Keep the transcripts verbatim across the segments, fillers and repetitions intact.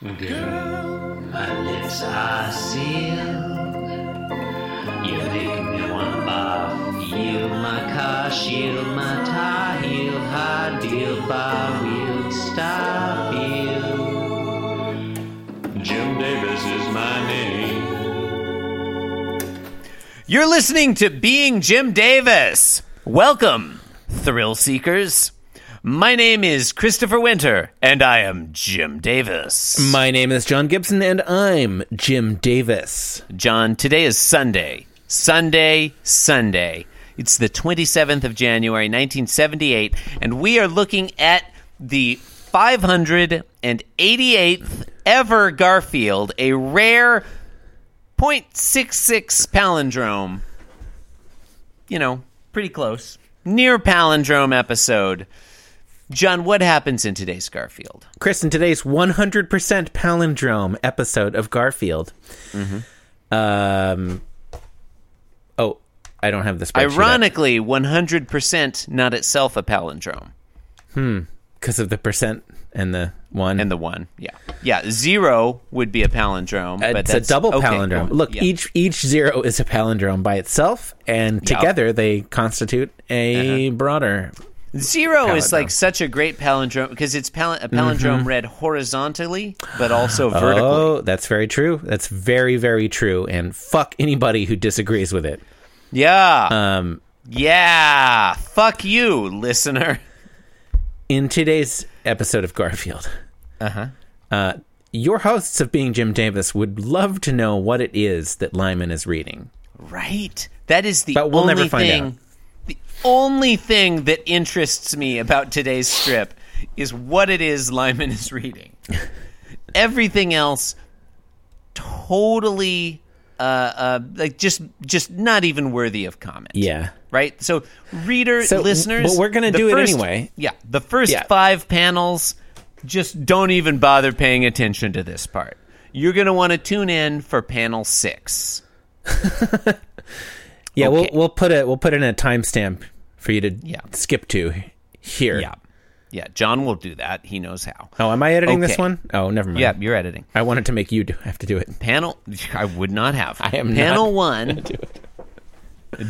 Girl, my lips are sealed. You make me wanna barf. Yield my car, shield my tie, heel, hard deal, bar wheel, stop you. Jim Davis is my name. You're listening to Being Jim Davis. Welcome, thrill seekers. My name is Christopher Winter, and I am Jim Davis. My name is John Gibson, and I'm Jim Davis. John, today is Sunday. Sunday, Sunday. It's the twenty-seventh of January, nineteen seventy-eight, and we are looking at the five hundred eighty-eighth ever Garfield, a rare point six six palindrome. You know, pretty close. Near palindrome episode. John, what happens in today's Garfield? Chris, in today's one hundred percent palindrome episode of Garfield. Mm-hmm. Um, oh, I don't have the spreadsheet. Ironically, up. one hundred percent not itself a palindrome. Hmm. Because of the percent and the one. And the one, yeah. Yeah, zero would be a palindrome. It's but that's, a double okay, palindrome. Look, yeah. each each zero is a palindrome by itself, and together yep. they constitute a uh-huh. broader Zero palindrome. Is like such a great palindrome because it's pal- a palindrome mm-hmm. read horizontally but also vertically. Oh, that's very true. That's very, very true. And fuck anybody who disagrees with it. Yeah. Um, yeah. Fuck you, listener. In today's episode of Garfield, uh-huh. uh, your hosts of Being Jim Davis would love to know what it is that Lyman is reading. Right. That is the but we'll only never find thing. Out. The only thing that interests me about today's strip is what it is Lyman is reading. Everything else, totally, uh, uh, like just just not even worthy of comment. Yeah. Right? So, reader, so, listeners. But we're going to do first, it anyway. Yeah. The first yeah. five panels, just don't even bother paying attention to this part. You're going to want to tune in for panel six. Yeah, okay. we'll we'll put it we'll put in a timestamp for you to yeah. skip to here. Yeah, yeah. John will do that. He knows how. Oh, am I editing okay. this one? Oh, never mind. Yeah, you're editing. I wanted to make you do, have to do it. Panel, I would not have. I am panel not one. Do it.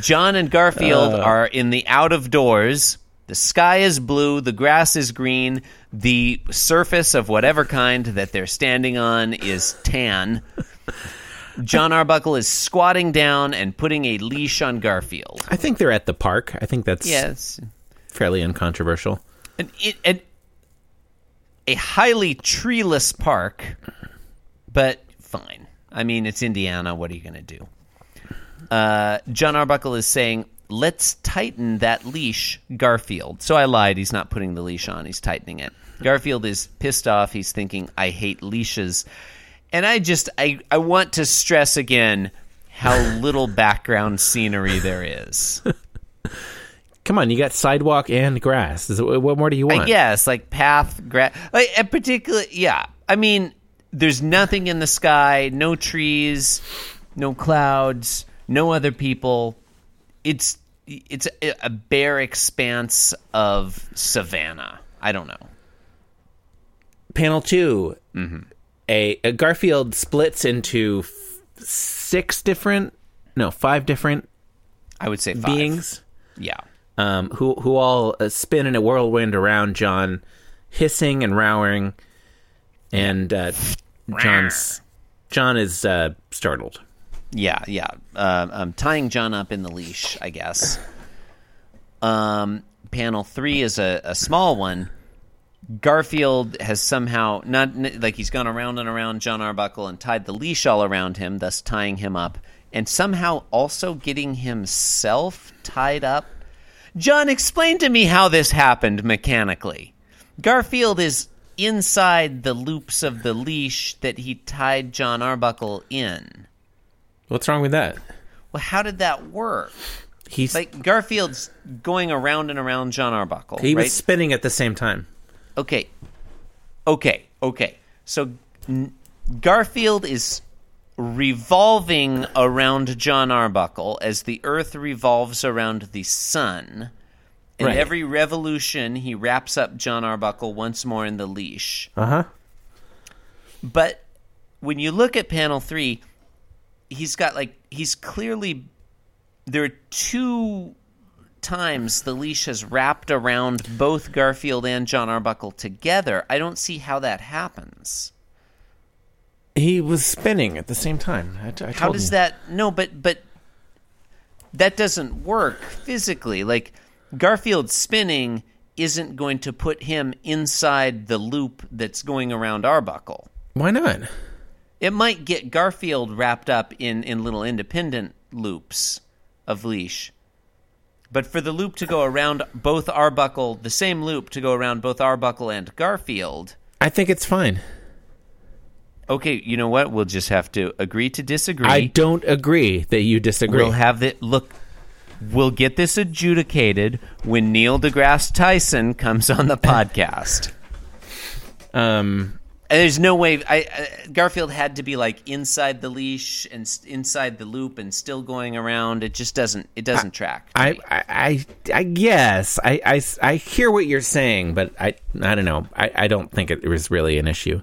John and Garfield uh, are in the out of doors. The sky is blue. The grass is green. The surface of whatever kind that they're standing on is tan. John Arbuckle is squatting down and putting a leash on Garfield. I think they're at the park. I think that's yes. fairly uncontroversial. An, it, an, a highly treeless park, but fine. I mean, it's Indiana. What are you going to do? Uh, John Arbuckle is saying, let's tighten that leash, Garfield. So I lied. He's not putting the leash on. He's tightening it. Garfield is pissed off. He's thinking, I hate leashes. And I just, I, I want to stress again how little background scenery there is. Come on, you got sidewalk and grass. Is it, what more do you want? I guess, like path, grass. Like, and particularly, yeah. I mean, there's nothing in the sky, no trees, no clouds, no other people. It's, it's a, a bare expanse of savanna. I don't know. Panel two. Mm-hmm. A, a Garfield splits into f- six different, no, five different. I would say five. Beings. Yeah. Um, who who all uh, spin in a whirlwind around John, hissing and rowing, and uh, John's John is uh, startled. Yeah, yeah. Uh, I'm tying John up in the leash, I guess. Um, panel three is a, a small one. Garfield has somehow not like he's gone around and around John Arbuckle and tied the leash all around him, thus tying him up, and somehow also getting himself tied up. John, explain to me how this happened mechanically. Garfield is inside the loops of the leash that he tied John Arbuckle in. What's wrong with that? Well, how did that work? He's like Garfield's going around and around John Arbuckle. He was right? spinning at the same time. Okay, okay, okay. So n- Garfield is revolving around John Arbuckle as the Earth revolves around the sun. And right. every revolution, he wraps up John Arbuckle once more in the leash. Uh-huh. But when you look at panel three, he's got like he's clearly there are two times the leash has wrapped around both Garfield and John Arbuckle together. I don't see how that happens. He was spinning at the same time. I, I told how does you. that? No, but but that doesn't work physically. Like Garfield spinning isn't going to put him inside the loop that's going around Arbuckle. Why not? It might get Garfield wrapped up in, in little independent loops of leash. But for the loop to go around both Arbuckle, the same loop to go around both Arbuckle and Garfield... I think it's fine. Okay, you know what? We'll just have to agree to disagree. I don't agree that you disagree. We'll have it... Look, we'll get this adjudicated when Neil deGrasse Tyson comes on the podcast. um... There's no way I, I, Garfield had to be like inside the leash and inside the loop and still going around. It just doesn't. It doesn't I, track. I, I, I, I guess I, I, I hear what you're saying, but I I don't know. I, I don't think it was really an issue.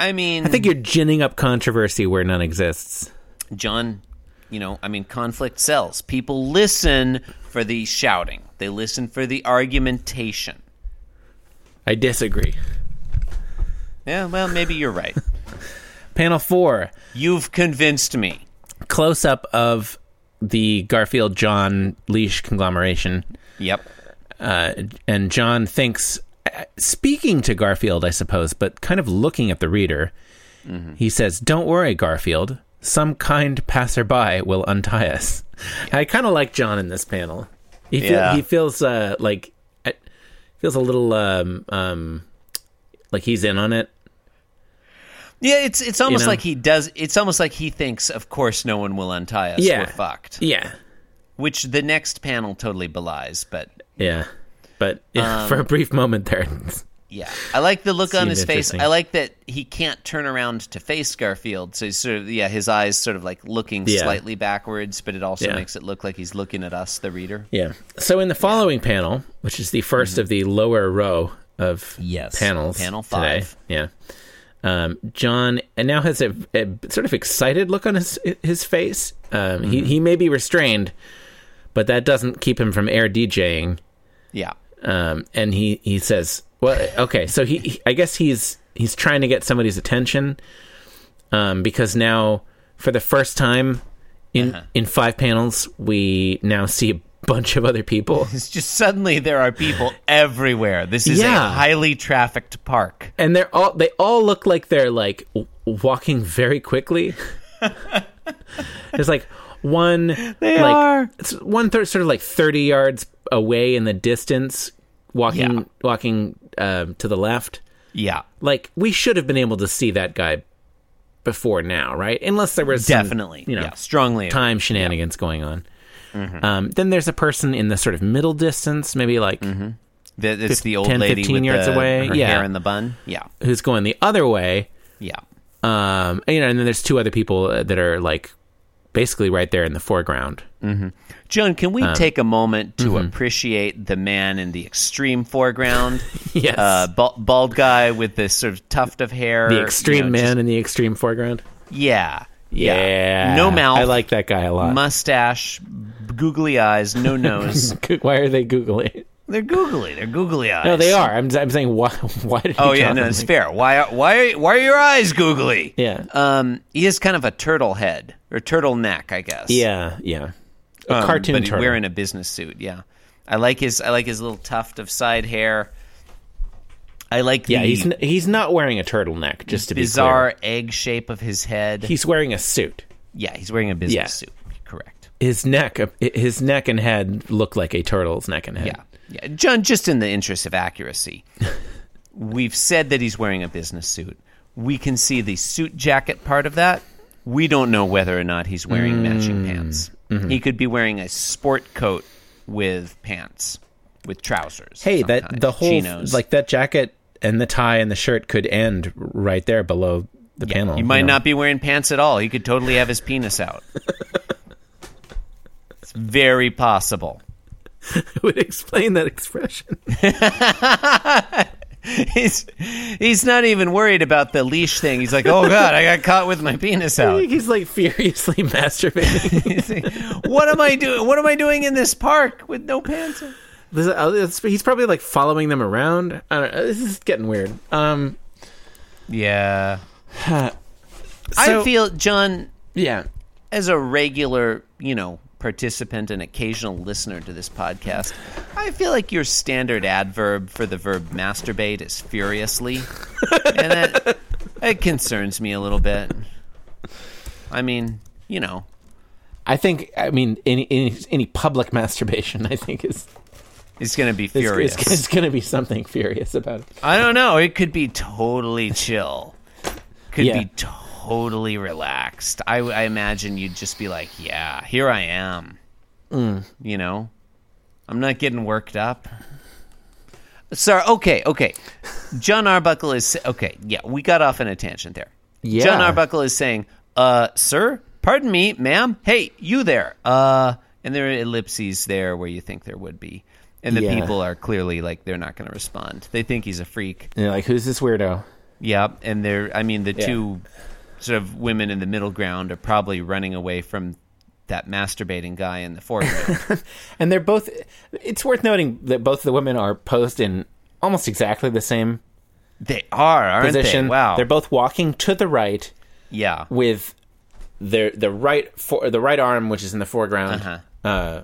I mean, I think you're ginning up controversy where none exists, John. You know, I mean, conflict sells. People listen for the shouting. They listen for the argumentation. I disagree. Yeah, well, maybe you're right. Panel four. You've convinced me. Close-up of the Garfield-John leash conglomeration. Yep. Uh, and John thinks, speaking to Garfield, I suppose, but kind of looking at the reader, mm-hmm. he says, "Don't worry, Garfield. Some kind passerby will untie us." I kind of like John in this panel. He, feel, yeah. he feels uh, like... feels a little... Um, um, like he's in on it. Yeah, it's it's almost you know? like he does. It's almost like he thinks, of course, no one will untie us. Yeah. We're fucked. Yeah, which the next panel totally belies. But yeah, but yeah, um, for a brief moment there. Yeah, I like the look on his face. I like that he can't turn around to face Garfield. So he's sort of yeah, his eyes sort of like looking yeah. slightly backwards, but it also yeah. makes it look like he's looking at us, the reader. Yeah. So in the following yeah. panel, which is the first mm-hmm. of the lower row. Of yes, panels panel five. Today. Yeah, um, John now has a, a sort of excited look on his his face. Um, mm-hmm. He he may be restrained, but that doesn't keep him from air DJing. Yeah, um, and he, he says, "Well, okay, so he, he I guess he's he's trying to get somebody's attention, um, because now for the first time in uh-huh. in five panels we now see." Bunch of other people. It's just suddenly there are people everywhere. This is yeah. a highly trafficked park, and they're all they all look like they're like w- walking very quickly. There's like one they like, are one third sort of like thirty yards away in the distance, walking yeah. walking um, to the left. Yeah, like we should have been able to see that guy before now, right? Unless there was definitely some, you know yeah. strongly time shenanigans yeah. going on. Mm-hmm. Um, then there's a person in the sort of middle distance, maybe like mm-hmm. the, it's the old ten, lady fifteen with yards the, away, her yeah. hair in the bun, yeah, who's going the other way, yeah. Um, you know, and then there's two other people that are like basically right there in the foreground. Mm-hmm. Joan, can we um, take a moment to mm-hmm. appreciate the man in the extreme foreground? Yes, uh, bald, bald guy with this sort of tuft of hair, the extreme you know, man just, in the extreme foreground. Yeah. Yeah. yeah, no mouth. I like that guy a lot. Mustache, googly eyes, no nose. Why are they googly? They're googly. They're googly eyes. No, they are. I'm, I'm saying why? Why did? Oh yeah, no, it's like... fair. Why? Are, why? Are, why are your eyes googly? Yeah. Um, he is kind of a turtle head or turtle neck, I guess. Yeah, yeah. A um, cartoon but turtle. But wearing a business suit. Yeah, I like his. I like his little tuft of side hair. I like the yeah. He's n- he's not wearing a turtleneck. Just to be bizarre clear. Egg shape of his head. He's wearing a suit. Yeah, he's wearing a business yeah. suit. Correct. His neck, his neck and head look like a turtle's neck and head. Yeah, yeah. John, just in the interest of accuracy, we've said that he's wearing a business suit. We can see the suit jacket part of that. We don't know whether or not he's wearing mm. matching pants. Mm-hmm. He could be wearing a sport coat with pants. With trousers. Hey, sometimes. that the whole Chinos. like that jacket and the tie and the shirt could end right there below the yeah, panel. He might you know? not be wearing pants at all. He could totally have his penis out. It's very possible. It would explain that expression. He's he's not even worried about the leash thing. He's like, oh God, I got caught with my penis out. He's like furiously masturbating. Like, what am I doing? What am I doing in this park with no pants on? He's probably like following them around. I don't know. This is getting weird. Um, yeah. Huh. So, I feel, John. Yeah. As a regular, you know, participant and occasional listener to this podcast, I feel like your standard adverb for the verb masturbate is furiously, and that it concerns me a little bit. I mean, you know, I think I mean any any, any public masturbation, I think is is going to be furious. It's, it's going to be something furious about it. I don't know. It could be totally chill. Could yeah. be totally relaxed. I, I imagine you'd just be like, yeah, here I am. Mm. You know, I'm not getting worked up. Sorry. Okay. Okay. John Arbuckle is okay. Yeah. We got off on a tangent there. Yeah. John Arbuckle is saying, uh, sir, pardon me, ma'am. Hey, you there. Uh, and there are ellipses there where you think there would be. And the yeah. people are clearly like, they're not going to respond. They think he's a freak. Yeah. Like, who's this weirdo? Yeah, and they're, I mean, the yeah. two sort of women in the middle ground are probably running away from that masturbating guy in the foreground. And they're both, it's worth noting that both the women are posed in almost exactly the same They are, aren't position. They? Wow. They're both walking to the right. Yeah. With their the right for, the right arm, which is in the foreground, uh-huh. uh,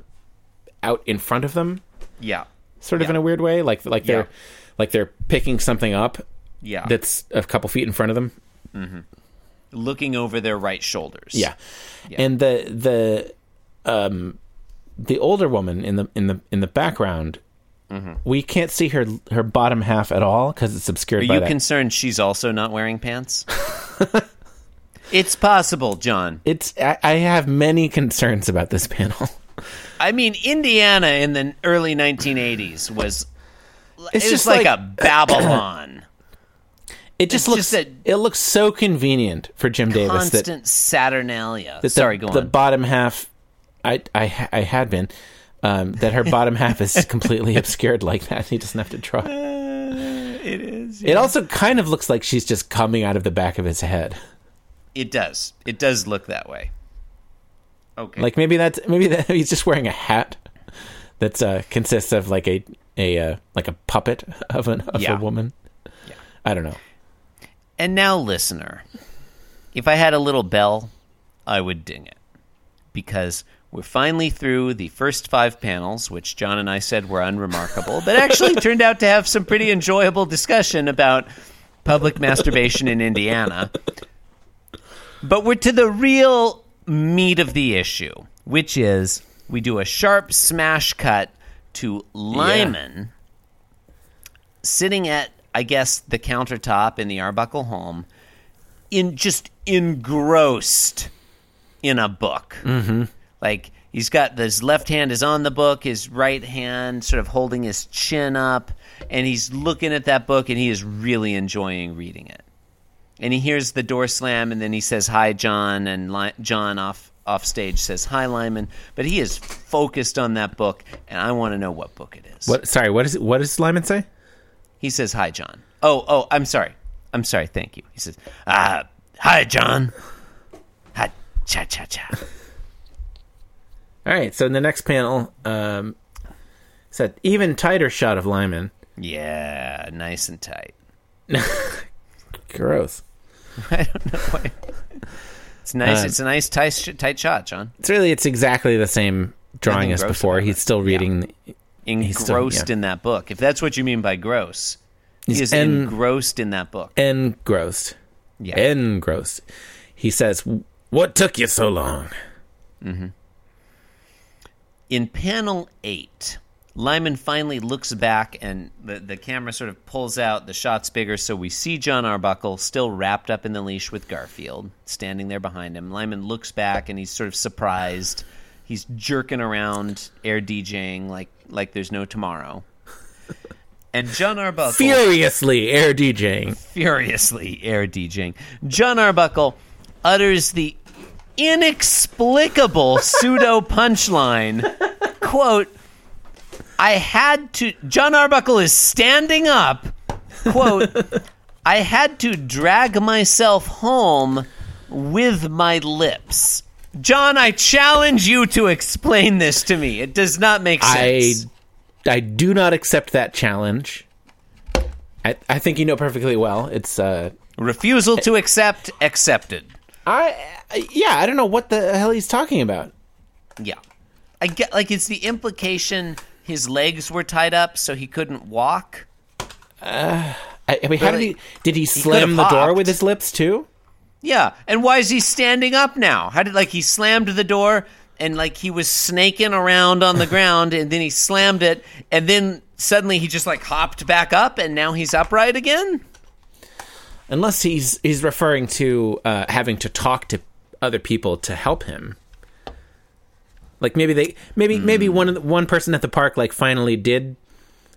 out in front of them. Yeah. Sort of yeah. in a weird way, like like they're yeah. like they're picking something up. Yeah, that's a couple feet in front of them, mm-hmm. looking over their right shoulders. Yeah, yeah. And the the um, the older woman in the in the in the background, mm-hmm. we can't see her her bottom half at all because it's obscured. Are by you that. Concerned she's also not wearing pants? It's possible, John. It's I, I have many concerns about this panel. I mean, Indiana in the early nineteen eighties was it's it just was like, like a Babylon. It just it's looks. Just a it looks so convenient for Jim Davis. Constant Saturnalia. That Sorry, the, go on. The bottom half, I, I, I had been um, that her bottom half is completely obscured like that. He doesn't have to try. Uh, it is. Yeah. It also kind of looks like she's just coming out of the back of his head. It does. It does look that way. Okay. Like maybe that's maybe that he's just wearing a hat that uh, consists of like a a uh, like a puppet of an of yeah. a woman. Yeah. I don't know. And now, listener, if I had a little bell, I would ding it. Because we're finally through the first five panels, which John and I said were unremarkable, but actually turned out to have some pretty enjoyable discussion about public masturbation in Indiana. But we're to the real meat of the issue, which is we do a sharp smash cut to Lyman yeah. sitting at, I guess, the countertop in the Arbuckle home, in just engrossed in a book. Mm-hmm. Like, he's got his left hand is on the book, his right hand sort of holding his chin up, and he's looking at that book, and he is really enjoying reading it. And he hears the door slam, and then he says, hi, John, and Ly- John off, off stage says, hi, Lyman. But he is focused on that book, and I want to know what book it is. What? Sorry, what is it, what does Lyman say? He says, hi, John. Oh, oh, I'm sorry. I'm sorry. Thank you. He says, uh, hi, John. Ha, cha, cha, cha. All right. So in the next panel, um, it's an even tighter shot of Lyman. Yeah. Nice and tight. Gross. I don't know why. It's nice. Um, it's a nice tight, tight shot, John. It's really, it's exactly the same drawing Nothing as before. He's still reading. Yeah. engrossed still, yeah. in that book, if that's what you mean by gross. He He's is en- engrossed in that book. Engrossed. Yeah. Engrossed. He says, what took you so long? Mm-hmm. In panel eight, Lyman finally looks back, and the, the camera sort of pulls out, the shot's bigger, so we see John Arbuckle still wrapped up in the leash with Garfield, standing there behind him. Lyman looks back, and he's sort of surprised. He's jerking around, air DJing like like there's no tomorrow. And John Arbuckle... Furiously air DJing. Furiously air DJing. John Arbuckle utters the inexplicable pseudo-punchline, quote, I had to... John Arbuckle is standing up Quote, I had to drag myself home with my lips. John, I challenge you to explain this to me. It does not make sense. I, I do not accept that challenge. I, I think you know perfectly well. It's uh, refusal to accept, accepted. I yeah, I don't know what the hell he's talking about. Yeah, I get like it's the implication his legs were tied up, so he couldn't walk. Uh, I, I mean, how did he? Did he slam the door with his lips too? Yeah, and why is he standing up now? How did like he slammed the door and like he was snaking around on the ground, and then he slammed it, and then suddenly he just like hopped back up, and now he's upright again. Unless he's he's referring to uh, having to talk to other people to help him. Like maybe they maybe mm. maybe one of the, one person at the park like finally did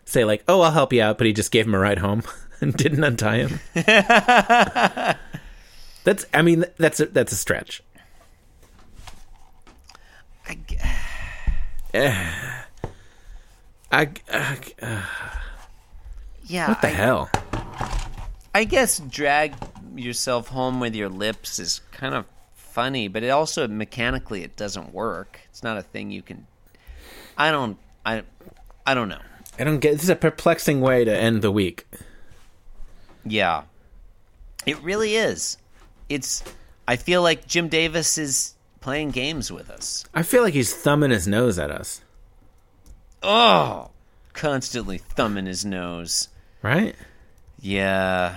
say like, "Oh, I'll help you out," but he just gave him a ride home and didn't untie him. That's I mean that's a, that's a stretch. I uh, I uh, yeah. What the I, hell? I guess drag yourself home with your lips is kind of funny, but it also mechanically it doesn't work. It's not a thing you can. I don't. I. I don't know. I don't get. This is a perplexing way to end the week. Yeah, it really is. It's. I feel like Jim Davis is playing games with us. I feel like he's thumbing his nose at us. Oh, constantly thumbing his nose. Right. Yeah,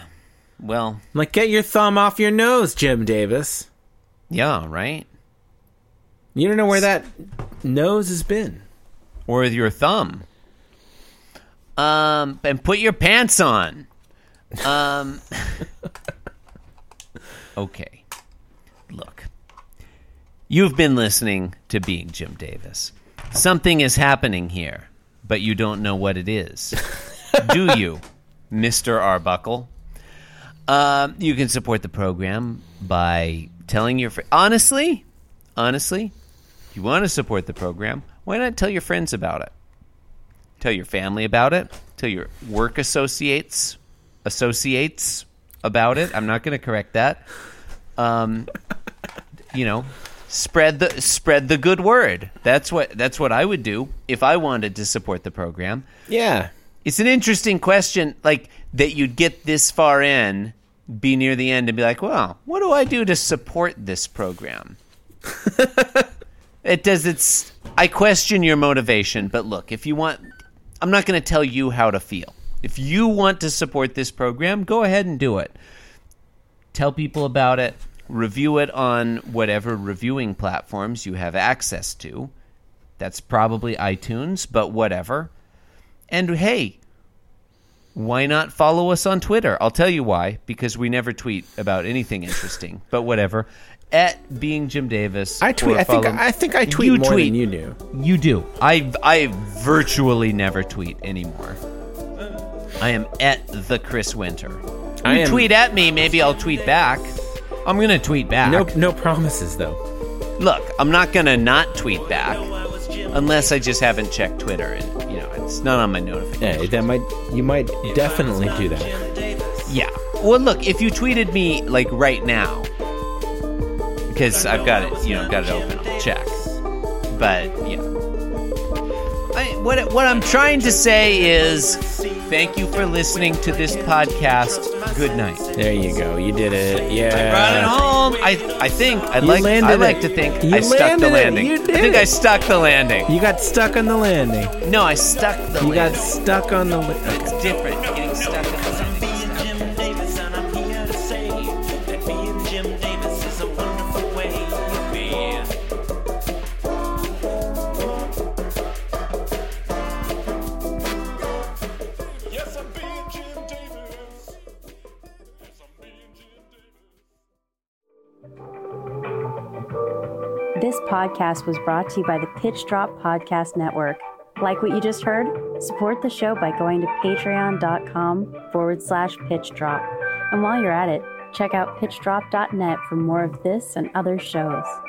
well... Like, get your thumb off your nose, Jim Davis. Yeah, right? You don't know where that nose has been. Or with your thumb. Um, and put your pants on. Um. Okay. Look. You've been listening to Being Jim Davis. Something is happening here, but you don't know what it is. Do you? Mister Arbuckle. Uh, you can support the program by telling your friends. Honestly, honestly, if you want to support the program, why not tell your friends about it? Tell your family about it. Tell your work associates associates about it. I'm not going to correct that. Um, you know, spread the spread the good word. That's what that's what I would do if I wanted to support the program. Yeah. It's an interesting question, like, that you'd get this far in, be near the end, and be like, well, what do I do to support this program? It does, it's, I question your motivation, but look, if you want, I'm not going to tell you how to feel. If you want to support this program, go ahead and do it. Tell people about it, review it on whatever reviewing platforms you have access to. That's probably iTunes, but whatever. And hey, why not follow us on Twitter? I'll tell you why, because we never tweet about anything interesting, but whatever. At Being Jim Davis. I tweet. I think I think I tweet you more tweet. than you do. You do. I I virtually never tweet anymore. I am at the Chris Winter. You I am, tweet at me, maybe I'll tweet back. I'm going to tweet back. No no promises though. Look, I'm not going to not tweet back unless I just haven't checked Twitter and you know, it's not on my notification. Yeah, that might you might definitely do that. Yeah. Well, look, if you tweeted me like right now, because I've got it, you know, got it open. I'll check. But yeah, I, what what I'm trying to say is, thank you for listening to this podcast. Good night. There you go. You did it. Yeah. I brought it home. I I think I'd like I like to think I stuck the landing. I think I stuck the landing. You got stuck on the landing. No, I stuck the landing. You got stuck on the landing. It's different. Getting stuck on the landing. This podcast was brought to you by the Pitch Drop Podcast Network. Like what you just heard? Support the show by going to patreon.com forward slash pitch drop. And while you're at it, check out pitch drop dot net for more of this and other shows.